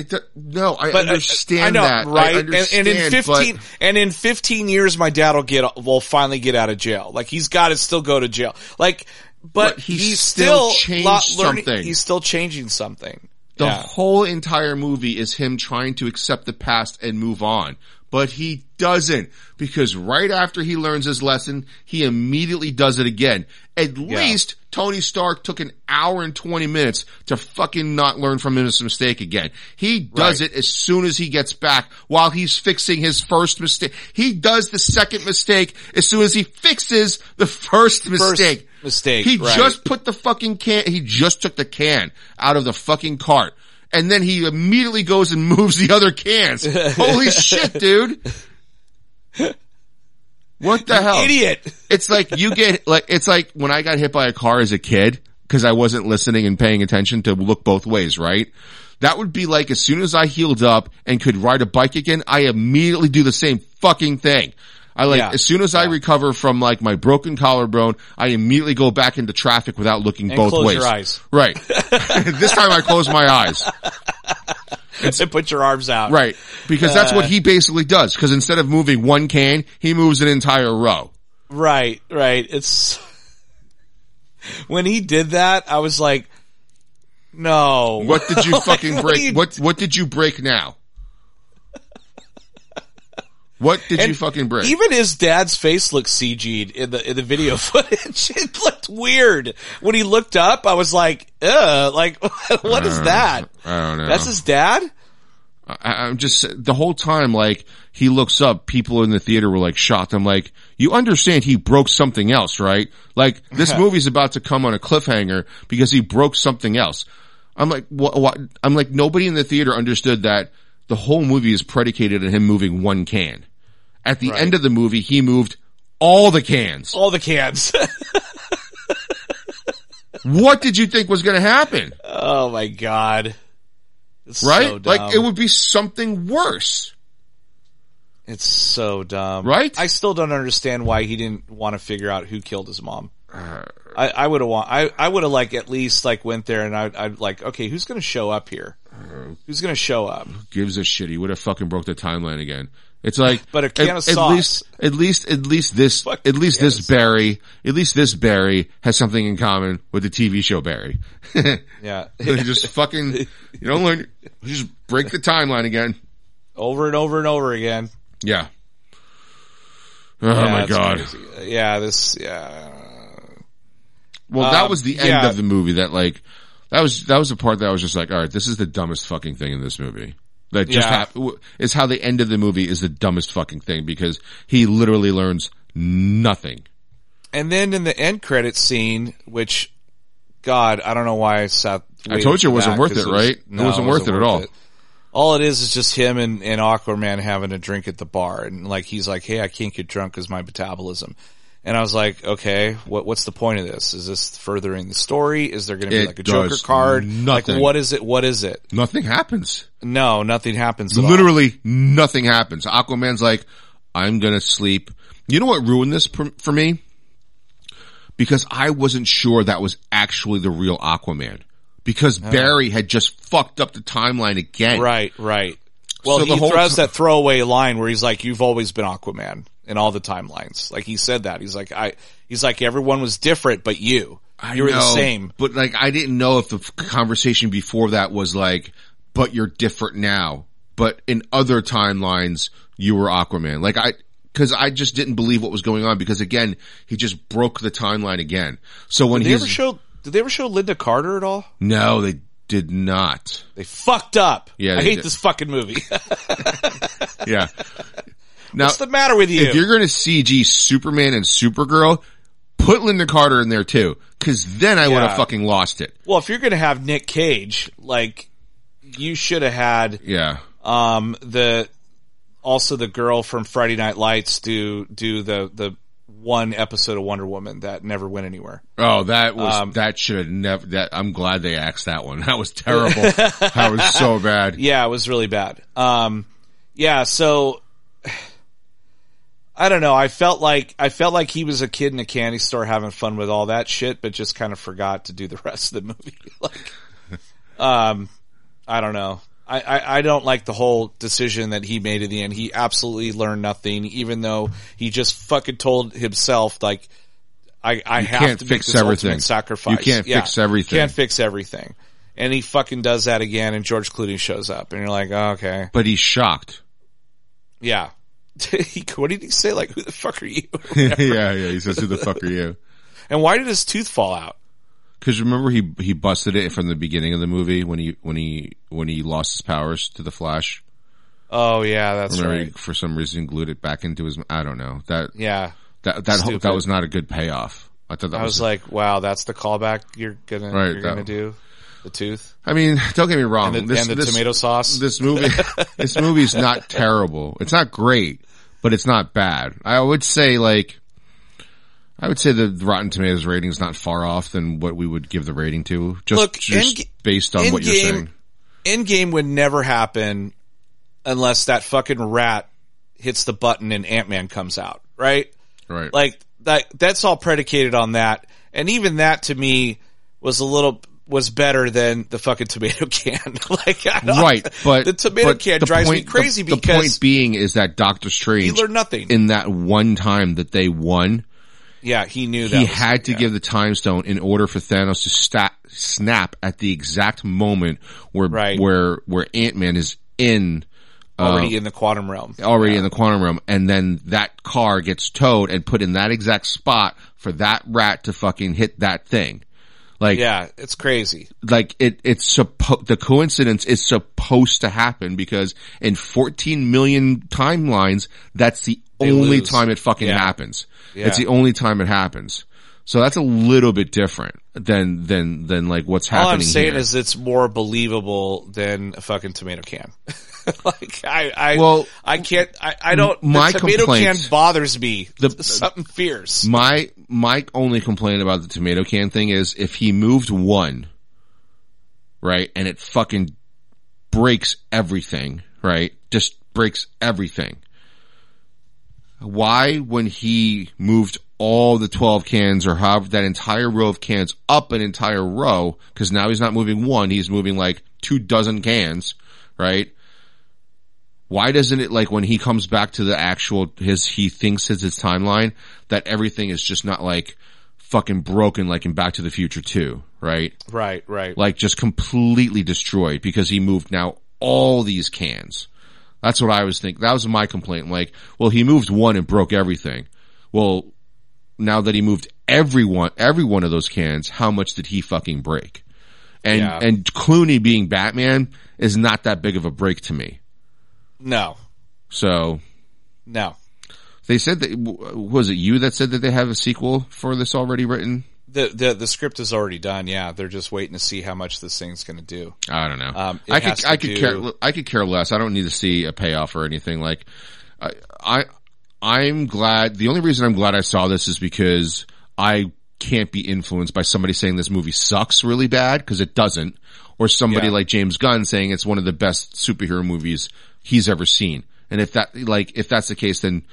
I understand that. Right? I understand, and in 15 years, my dad will finally get out of jail. Like, he's got to still go to jail. Like, but he's still not learning. Something. He's still changing something. The whole entire movie is him trying to accept the past and move on. But he doesn't, because right after he learns his lesson, he immediately does it again. At least Tony Stark took an hour and 20 minutes to fucking not learn from his mistake again. He does it as soon as he gets back while he's fixing his first mistake. He does the second mistake as soon as he fixes the first mistake. He just put the fucking can, he just took the can out of the fucking cart. And then he immediately goes and moves the other cans. Holy shit, dude. What the hell? Idiot. It's like it's like when I got hit by a car as a kid because I wasn't listening and paying attention to look both ways, right? That would be like as soon as I healed up and could ride a bike again, I immediately do the same fucking thing. As soon as I recover from like my broken collarbone, I immediately go back into traffic without looking both ways. Close your eyes. Right. This time I close my eyes. And put your arms out. Right. Because that's what he basically does. Because instead of moving one can, he moves an entire row. Right, right. It's when he did that, I was like, no. What did you fucking break? What did you break now? What did you fucking break? Even his dad's face looked CG'd in the video footage. It looked weird. When he looked up, I was like, ugh, like, what is that? I don't know. That's his dad? I'm just, the whole time, like, he looks up, people in the theater were like shocked. I'm like, you understand he broke something else, right? Like, this movie's about to come on a cliffhanger because he broke something else. I'm like, what? I'm like, nobody in the theater understood that the whole movie is predicated on him moving one can. At the end of the movie, he moved all the cans. All the cans. What did you think was going to happen? Oh, my God. It's right? So dumb. Like, it would be something worse. It's so dumb. Right? I still don't understand why he didn't want to figure out who killed his mom. I would have like at least like went there and I'd like, okay, who's going to show up here? Who's going to show up? Who gives a shit? He would have fucking broke the timeline again. It's like, but a can of sauce. At least this Barry has something in common with the TV show Barry. Yeah. You just fucking, you don't learn, you just break the timeline again. Over and over and over again. Yeah. Oh my God. Crazy. Yeah. Well, that was the end of the movie that like, that was the part that I was just like, all right, this is the dumbest fucking thing in this movie. That just happened is how the end of the movie is the dumbest fucking thing because he literally learns nothing. And then in the end credits scene, which, God, I don't know why I sat. I told you it wasn't worth it, right? No, it wasn't worth it at all. All it is just him and Aquaman having a drink at the bar. And like, he's like, hey, I can't get drunk because my metabolism. And I was like, okay, what's the point of this? Is this furthering the story? Is there going to be like a Joker card? Nothing. Like, what is it? Nothing happens. No, nothing happens at all. Literally nothing happens. Aquaman's like, I'm going to sleep. You know what ruined this for me? Because I wasn't sure that was actually the real Aquaman. Because Barry had just fucked up the timeline again. Right, right. Well, so he throws that throwaway line where he's like, you've always been Aquaman in all the timelines. Like he said that. He's like, everyone was different but you. You were the same. But like, I didn't know if the conversation before that was like, but you're different now. But in other timelines, you were Aquaman. Like cause I just didn't believe what was going on because again, he just broke the timeline again. So when he did they ever show Linda Carter at all? No, they did not. They fucked up. Yeah. I hate this fucking movie. Yeah. Now, what's the matter with you? If you're going to CG Superman and Supergirl, put Linda Carter in there too, because then I would have fucking lost it. Well, if you're going to have Nick Cage, like, you should have had the girl from Friday Night Lights do the one episode of Wonder Woman that never went anywhere. Oh, that was that should have never. That I'm glad they axed that one. That was terrible. That was so bad. Yeah, it was really bad. So. I don't know. I felt like he was a kid in a candy store having fun with all that shit, but just kind of forgot to do the rest of the movie. Like, I don't know. I don't like the whole decision that he made at the end. He absolutely learned nothing, even though he just fucking told himself, like, I have to make this ultimate sacrifice. You can't fix everything. You can't fix everything. And he fucking does that again, and George Clooney shows up, and you're like, oh, okay. But he's shocked. Yeah. What did he say? Like, who the fuck are you? yeah. He says, who the fuck are you? And why did his tooth fall out? Because remember, he busted it from the beginning of the movie when he lost his powers to the Flash. Oh yeah, that's right. He, for some reason, glued it back into his. I don't know that. Yeah, that was not a good payoff. I thought I was like, wow, that's the callback you're gonna do. The tooth. I mean, don't get me wrong. And the tomato sauce. This movie's not terrible. It's not great, but it's not bad. I would say the Rotten Tomatoes rating is not far off than what we would give the rating to. Based on what you're saying. Endgame would never happen unless that fucking rat hits the button and Ant-Man comes out. Right? Right. Like that's all predicated on that. And even that to me was was better than the fucking tomato can. Like, right, but the tomato can drives me crazy because the point being is that Dr. Strange, he learned nothing in that one time that they won. Yeah, he knew that he had to give the time stone in order for Thanos to snap at the exact moment where Ant-Man is already in the quantum realm. Already in the quantum realm, and then that car gets towed and put in that exact spot for that rat to fucking hit that thing. Like, yeah, it's crazy. Like the coincidence is supposed to happen because in 14 million timelines, that's the only time it fucking happens. Yeah. It's the only time it happens. So that's a little bit different than like what's happening. All I'm saying is it's more believable than a fucking tomato can. Like my tomato can bothers me. Something fierce. My only complaint about the tomato can thing is if he moved one, right, and it fucking breaks everything, right? Just breaks everything. Why, when he moved all the 12 cans or have that entire row of cans up an entire row, because now he's not moving one, he's moving like 24 cans, right? Why doesn't it, like, when he comes back to the actual, he thinks it's his timeline, that everything is just not, like, fucking broken, like in Back to the Future 2, right? Right. Like, just completely destroyed because he moved now all these cans. That's what I was thinking. That was my complaint. Like, well, he moved one and broke everything. Well, now that he moved every one of those cans, how much did he fucking break? And Clooney being Batman is not that big of a break to me. No. So. No. They said that, was it you that said that they have a sequel for this already written? The script is already done, yeah. They're just waiting to see how much this thing's gonna do. I don't know. I could care less. I don't need to see a payoff or anything. Like, I'm glad, the only reason I'm glad I saw this is because I can't be influenced by somebody saying this movie sucks really bad, cause it doesn't. Or somebody like James Gunn saying it's one of the best superhero movies he's ever seen. And if that's the case, then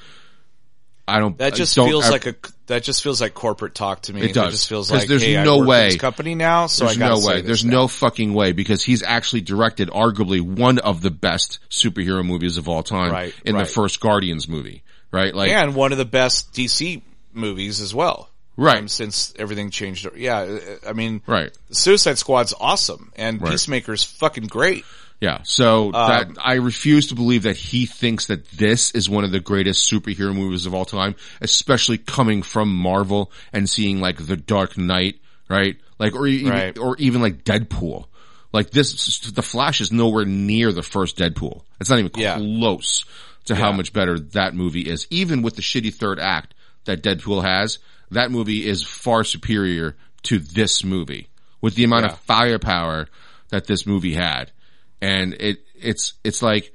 that just feels like corporate talk to me. It does. It just feels like, hey, I work for this company now, so I gotta say this now. There's no fucking way, because he's actually directed arguably one of the best superhero movies of all time in the first Guardians movie, right? Like, and one of the best DC movies as well. Right. Since everything changed. Yeah. I mean, right. Suicide Squad's awesome and right. Peacemaker's fucking great. Yeah. So that I refuse to believe that he thinks that this is one of the greatest superhero movies of all time, especially coming from Marvel and seeing like The Dark Knight, right? Like, or even, right. or even like Deadpool. Like this, The Flash is nowhere near the first Deadpool. It's not even close to how much better that movie is. Even with the shitty third act that Deadpool has, that movie is far superior to this movie with the amount of firepower that this movie had. And it's like,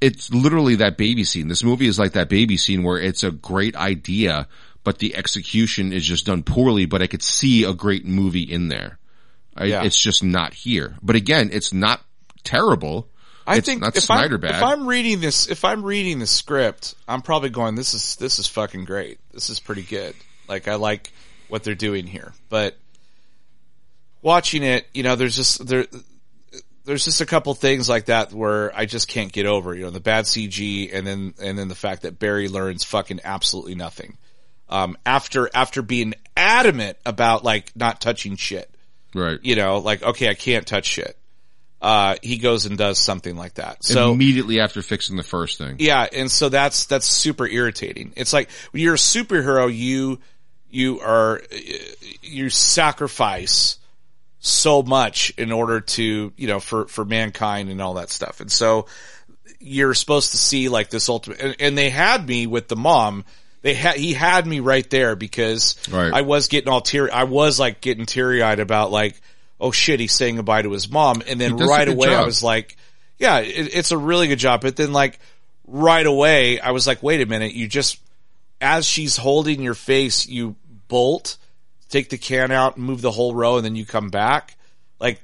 it's literally that baby scene. This movie is like that baby scene where it's a great idea, but the execution is just done poorly, but I could see a great movie in there. It's just not here. But again, it's not terrible. If I'm reading the script, I'm probably going, this is fucking great. This is pretty good. Like, I like what they're doing here. But watching it, you know, there's just a couple things like that where I just can't get over, you know, the bad CG and then the fact that Barry learns fucking absolutely nothing. After being adamant about like not touching shit. Right. You know, like, okay, I can't touch shit. He goes and does something like that. So immediately after fixing the first thing. Yeah. And so that's super irritating. It's like when you're a superhero, you sacrifice so much in order to, you know, for mankind and all that stuff. And so you're supposed to see like this ultimate, and they had me with the mom. He had me right there because I was getting all getting teary eyed about like, oh shit, he's saying goodbye to his mom. And then right away I was like, yeah, it's a really good job. But then like right away I was like, wait a minute. You just, as she's holding your face, you bolt, take the can out, move the whole row. And then you come back. Like,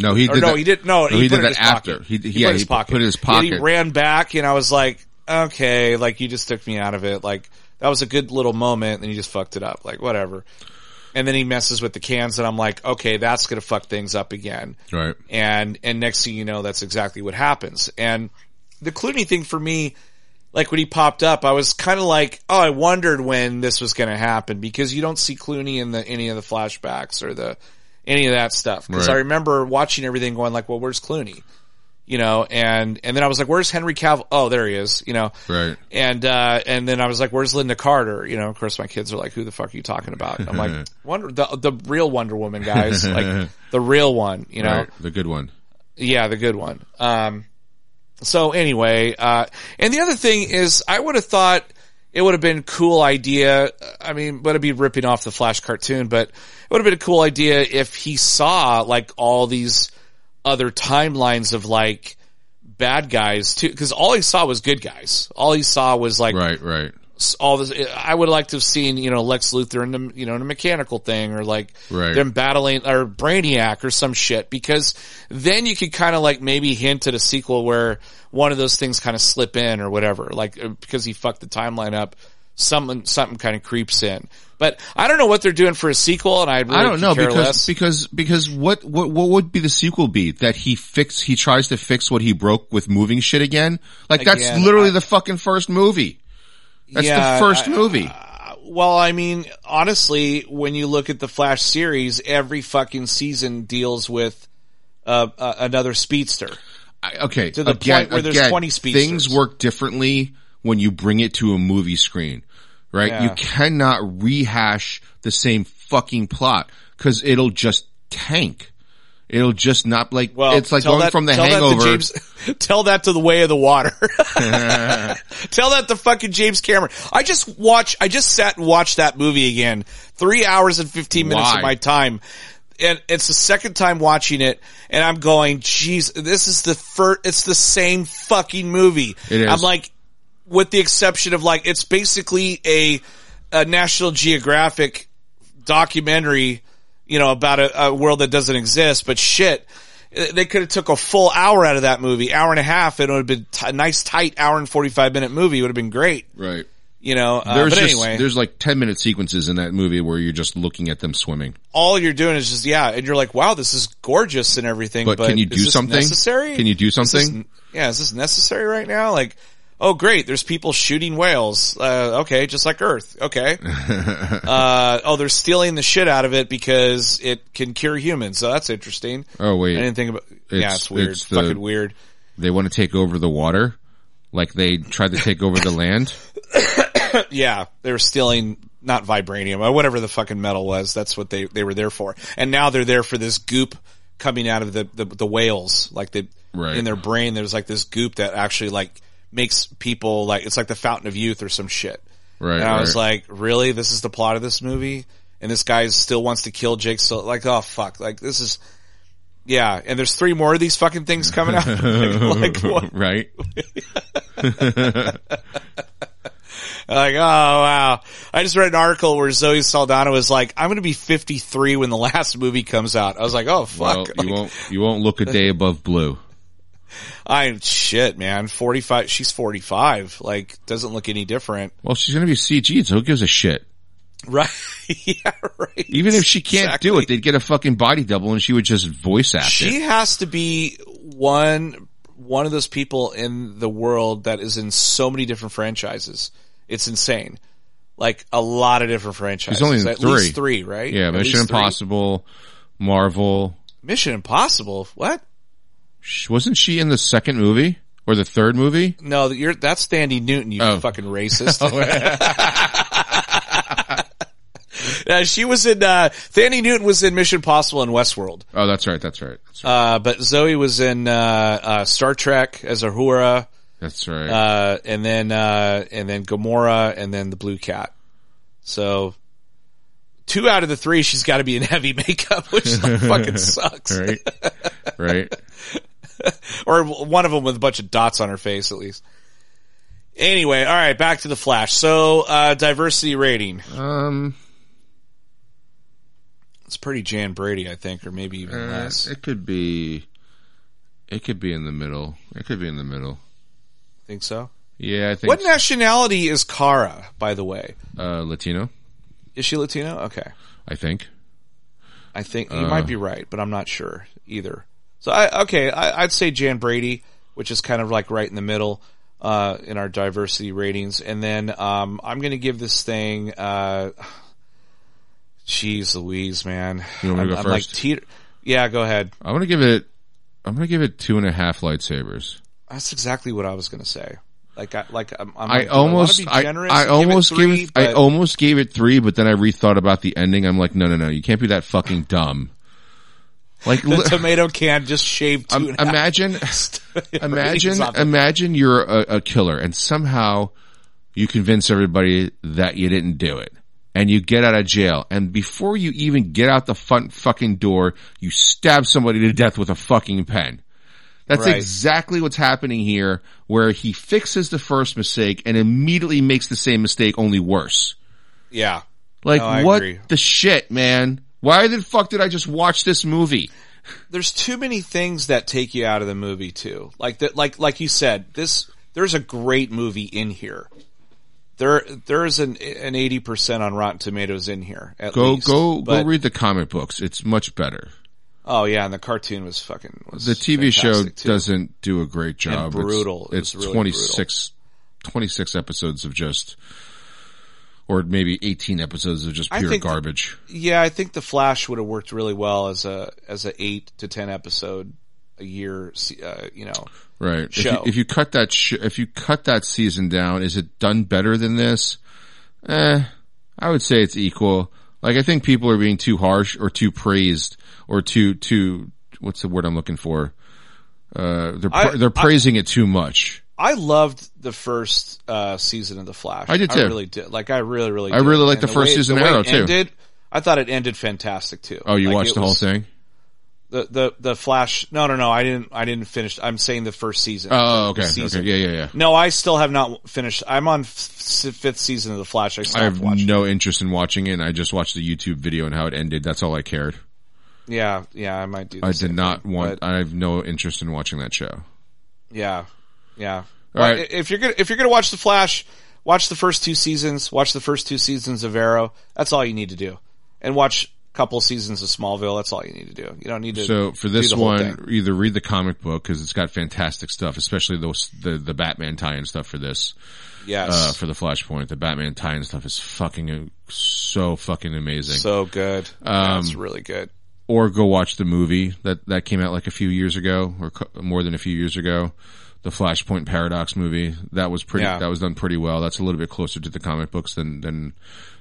no, he did that after. He put it in his pocket. He ran back and I was like, okay, like you just took me out of it. Like that was a good little moment, and you just fucked it up. Like whatever. And then he messes with the cans, and I'm like, okay, that's gonna fuck things up again. Right. And next thing you know, that's exactly what happens. And the Clooney thing for me, like when he popped up, I was kind of like, oh, I wondered when this was gonna happen because you don't see Clooney in any of the flashbacks or any of that stuff. Because I remember watching everything, going like, well, where's Clooney? You know, and then I was like, where's Henry Cavill? Oh, there he is, you know. Right. And then I was like, where's Linda Carter? You know, of course my kids are like, who the fuck are you talking about? And I'm like, the real Wonder Woman, guys. Like the real one, you know. Right. The good one. Yeah, the good one. So anyway, and the other thing is I would have thought it would have been a cool idea. I mean, but it'd be ripping off the Flash cartoon, but it would have been a cool idea if he saw like all these other timelines of like bad guys too, because all he saw was good guys. All he saw was like all this. I would like to have seen, you know, Lex Luthor in the, you know, in a mechanical thing or like them battling or Brainiac or some shit, because then you could kind of like maybe hint at a sequel where one of those things kind of slip in or whatever, like because he fucked the timeline up. Something kind of creeps in, but I don't know what they're doing for a sequel, and I don't know because what would be the sequel be? That he tries to fix what he broke with moving shit again? Like again, that's literally the fucking first movie. That's the first movie. Well, I mean, honestly, when you look at the Flash series, every fucking season deals with another speedster. To the point where there's 20 speedsters. Things work differently when you bring it to a movie screen, right? Yeah. You cannot rehash the same fucking plot because it'll just tank. It'll just not like, well, it's like going from the Hangover. Tell that to The Way of the Water. Tell that to fucking James Cameron. I just sat and watched that movie again. 3 hours and 15 minutes of my time. And it's the second time watching it, and I'm going, geez, this is it's the same fucking movie. It is. I'm like, with the exception of like, it's basically a National Geographic documentary, you know, about a world that doesn't exist. But shit, they could have took a full hour out of that movie, hour and a half, and it would have been a nice tight hour and 45-minute movie. It would have been great, right? You know, there's like 10-minute sequences in that movie where you're just looking at them swimming. All you're doing is just and you're like, wow, this is gorgeous and everything. But can you do something? Necessary? Can you do something? Is this necessary right now? Like, oh great, there's people shooting whales. Okay, just like Earth. Okay. Oh, they're stealing the shit out of it because it can cure humans. So that's interesting. Oh wait, I didn't think about. Yeah, it's weird. It's fucking weird. They want to take over the water, like they tried to take over the land. Yeah, they were stealing. Not vibranium, or whatever the fucking metal was. That's what they were there for. And now they're there for this goop coming out of the whales. Like in their brain, there's like this goop that actually like makes people like, it's like the Fountain of Youth or some shit. Right. And I was like, really? This is the plot of this movie? And this guy still wants to kill Jake. So like, oh fuck. Like this is, yeah. And there's 3 more of these fucking things coming out. Like what? Right. Like, oh wow. I just read an article where Zoe Saldana was like, I'm going to be 53 when the last movie comes out. I was like, oh fuck. Well, like, you won't look a day above blue. Shit, man. 45. She's 45. Like, doesn't look any different. Well, she's going to be CG, so who gives a shit? Right. Yeah, right. Even if she can't do it, they'd get a fucking body double and she would just voice act it. She has to be one of those people in the world that is in so many different franchises. It's insane. Like, a lot of different franchises. There's only in 3. At least 3, right? Yeah, Mission Impossible, Marvel. Mission Impossible? What? Wasn't she in the second movie? Or the third movie? No, that's Sandy Newton, you fucking racist. She was in, Sandy Newton was in Mission Impossible and Westworld. Oh, that's right. But Zoe was in, Star Trek as Uhura. That's right. And then Gamora, and then the Blue Cat. So 2 out of the 3, she's got to be in heavy makeup, which like, fucking sucks. Right. Or one of them with a bunch of dots on her face, at least. Anyway, all right, back to the Flash. So diversity rating. It's pretty Jan Brady, I think, or maybe even less. It could be in the middle. Think so? Yeah, I think. What nationality is Kara, by the way? Latino. Is she Latino? Okay. I think you might be right, but I'm not sure either. So I'd say Jan Brady, which is kind of like right in the middle in our diversity ratings, and then I'm going to give this thing. Jeez Louise, man! You want me to go first? Yeah, go ahead. I'm going to give it 2.5 lightsabers. That's exactly what I was going to say. I almost gave it 3, but then I rethought about the ending. I'm like, no, you can't be that fucking dumb. Like the tomato can just shaved 2.5. Imagine you're a killer and somehow you convince everybody that you didn't do it. And you get out of jail, and before you even get out the front fucking door, you stab somebody to death with a fucking pen. That's exactly what's happening here, where he fixes the first mistake and immediately makes the same mistake, only worse. Yeah. Like, what the shit, man? Why the fuck did I just watch this movie? There's too many things that take you out of the movie, too. Like you said, there's a great movie in here. There's an 80% on Rotten Tomatoes in here, at least. Go read the comic books. It's much better. Oh yeah, and the cartoon was fucking. The TV show doesn't do a great job. And brutal. It's really 26 episodes of just, or maybe 18 episodes of just pure garbage. I think the Flash would have worked really well as a 8 to 10 episode a year. Show. If you cut that season down, is it done better than this? I would say it's equal. Like, I think people are being too harsh or too praised. Or too, what's the word I'm looking for? They're praising it too much. I loved the first season of The Flash. I did too. I really did. Like, I really, really did. I really liked the first season of Arrow too. I thought it ended fantastic too. Oh, you watched the whole thing? The Flash. No, I didn't finish. I'm saying the first season. Oh, okay. Yeah. No, I still have not finished. I'm on 5th season of The Flash. I have no interest in watching it, and I just watched the YouTube video and how it ended. That's all I cared. Yeah, I might do that. I did not want, I have no interest in watching that show. Yeah. All right. If you're gonna watch The Flash, watch the first 2 seasons of Arrow. That's all you need to do. And watch couple seasons of Smallville. That's all you need to do. You don't need to. So for this one, either read the comic book because it's got fantastic stuff, especially those the Batman tie-in stuff for this. Yes. For the Flashpoint, the Batman tie-in stuff is fucking so fucking amazing. So good. That's really good. Or go watch the movie that came out like a few years ago, or more than a few years ago. The Flashpoint Paradox movie. That was pretty. Yeah. That was done pretty well. That's a little bit closer to the comic books than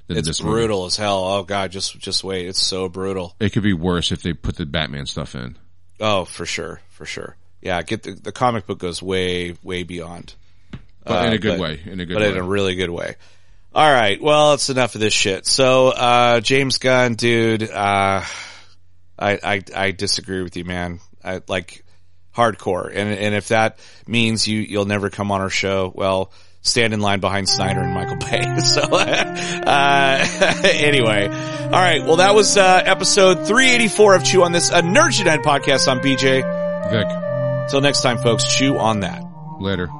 it's this brutal movie. As hell. Oh god, just wait. It's so brutal. It could be worse if they put the Batman stuff in. Oh, for sure, for sure. Yeah, get the comic book goes way, way beyond. But in a good way. But in a really good way. All right. Well, it's enough of this shit. So James Gunn, dude. I disagree with you, man. I like. Hardcore. And if that means you'll never come on our show, well, stand in line behind Snyder and Michael Bay. So, anyway. All right. Well, that was, episode 384 of Chew on This, a Nerds United podcast. I'm BJ. Vic. Till next time, folks, chew on that. Later.